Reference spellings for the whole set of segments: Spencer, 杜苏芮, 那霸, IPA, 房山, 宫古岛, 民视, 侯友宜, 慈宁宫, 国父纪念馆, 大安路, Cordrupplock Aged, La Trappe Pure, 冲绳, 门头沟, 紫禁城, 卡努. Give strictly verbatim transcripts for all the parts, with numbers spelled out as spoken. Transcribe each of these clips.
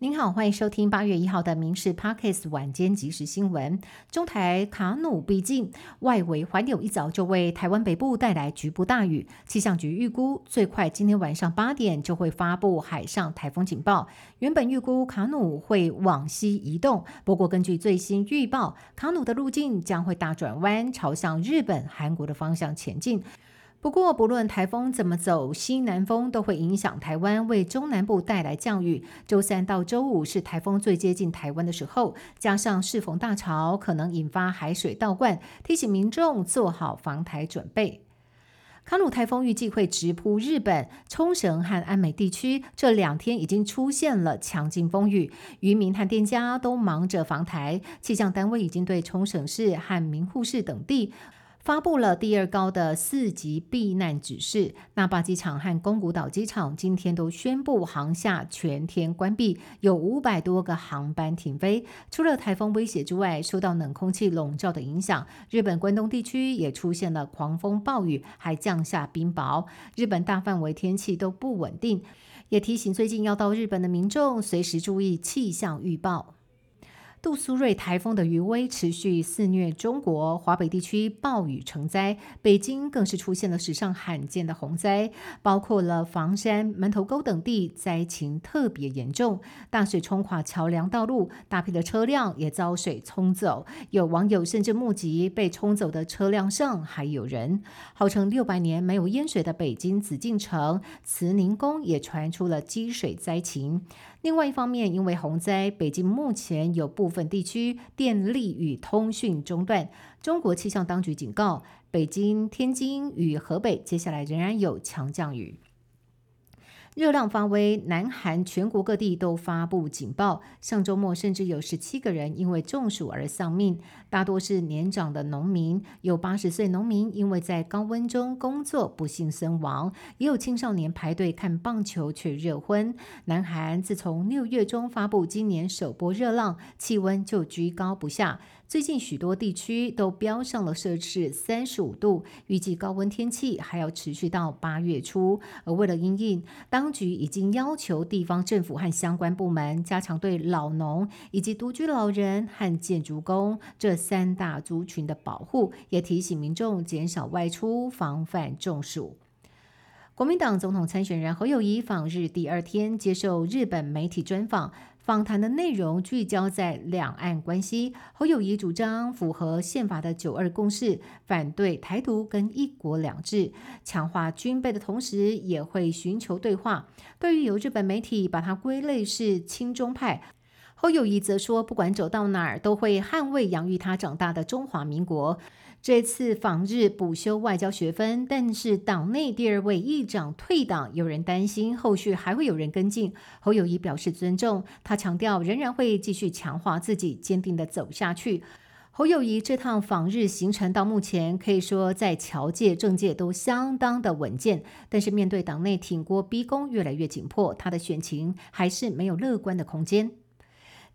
您好，欢迎收听八月一号的民视 Podcast 晚间即时新闻。中台卡努逼近，外围环流一早就为台湾北部带来局部大雨。气象局预估最快今天晚上八点就会发布海上台风警报。原本预估卡努会往西移动，不过根据最新预报，卡努的路径将会大转弯，朝向日本、韩国的方向前进。不过不论台风怎么走，西南风都会影响台湾，为中南部带来降雨。周三到周五是台风最接近台湾的时候，加上适逢大潮，可能引发海水倒灌，提醒民众做好防台准备。卡努台风预计会直扑日本冲绳和安美地区，这两天已经出现了强劲风雨，渔民和店家都忙着防台。气象单位已经对冲绳市和名护市等地发布了第二高的四级避难指示。那霸机场和宫古岛机场今天都宣布航厦全天关闭，有五百多个航班停飞。除了台风威胁之外，受到冷空气笼罩的影响，日本关东地区也出现了狂风暴雨，还降下冰雹。日本大范围天气都不稳定，也提醒最近要到日本的民众随时注意气象预报。杜苏芮台风的余威持续肆虐中国，华北地区暴雨成灾，北京更是出现了史上罕见的洪灾，包括了房山、门头沟等地灾情特别严重，大水冲垮桥梁道路，大批的车辆也遭水冲走，有网友甚至目击被冲走的车辆上还有人。号称六百年没有淹水的北京紫禁城、慈宁宫也传出了积水灾情。另外一方面，因为洪灾，北京目前有部分地区电力与通讯中断。中国气象当局警告，北京、天津与河北接下来仍然有强降雨。热浪发威，南韩全国各地都发布警报。上周末甚至有十七个人因为中暑而丧命，大多是年长的农民，有八十岁农民因为在高温中工作不幸身亡，也有青少年排队看棒球却热昏。南韩自从六月中发布今年首波热浪，气温就居高不下，最近许多地区都飙上了摄氏三十五度，预计高温天气还要持续到八月初。而为了因应，当局已经要求地方政府和相关部门加强对老农以及独居老人和建筑工这三大族群的保护，也提醒民众减少外出，防范中暑。国民党总统参选人侯友宜访日第二天接受日本媒体专访，访谈的内容聚焦在两岸关系。侯友宜主张符合宪法的九二共识，反对台独跟一国两制，强化军备的同时也会寻求对话。对于有日本媒体把它归类是亲中派，侯友宜则说不管走到哪儿都会捍卫养育他长大的中华民国。这次访日补修外交学分，但是党内第二位议长退党，有人担心后续还会有人跟进。侯友宜表示尊重，他强调仍然会继续强化自己，坚定地走下去。侯友宜这趟访日行程到目前可以说在侨界、政界都相当的稳健，但是面对党内挺郭逼宫越来越紧迫，他的选情还是没有乐观的空间。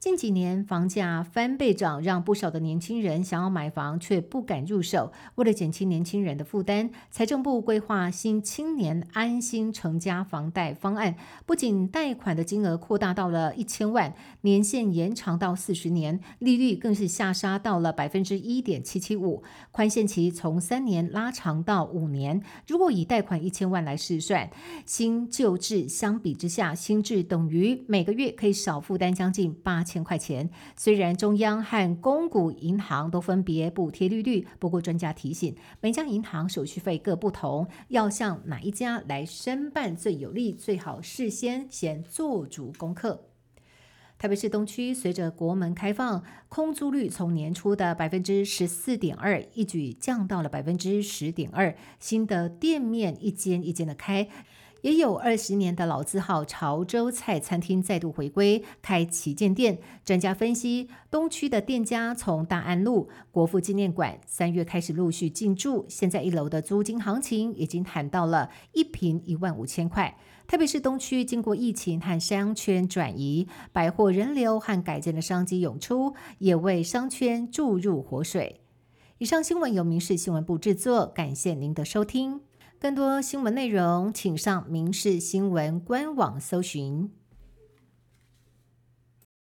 近几年房价翻倍涨，让不少的年轻人想要买房却不敢入手。为了减轻年轻人的负担，财政部规划新青年安心成家房贷方案，不仅贷款的金额扩大到了一千万，年限延长到四十年，利率更是下杀到了 百分之一点七七五， 宽限期从三年拉长到五年。如果以贷款一千万来试算，新旧制相比之下，新制等于每个月可以少负担将近八千块钱。虽然中央和公股银行都分别补贴利率，不过专家提醒，每家银行手续费各不同，要向哪一家来申办最有利，最好事先先做足功课。台北市东区随着国门开放，空租率从年初的 百分之十四点二 一举降到了 百分之十点二， 新的店面一间一间的开，也有二十年的老字号潮州菜餐厅再度回归，开旗舰店。专家分析，东区的店家从大安路、国父纪念馆三月开始陆续进驻，现在一楼的租金行情已经喊到了一坪一万五千块。台北市东区经过疫情和商圈转移，百货人流和改建的商机涌出，也为商圈注入活水。以上新闻由民视新闻部制作，感谢您的收听。更多新闻内容，请上民视新闻官网搜寻。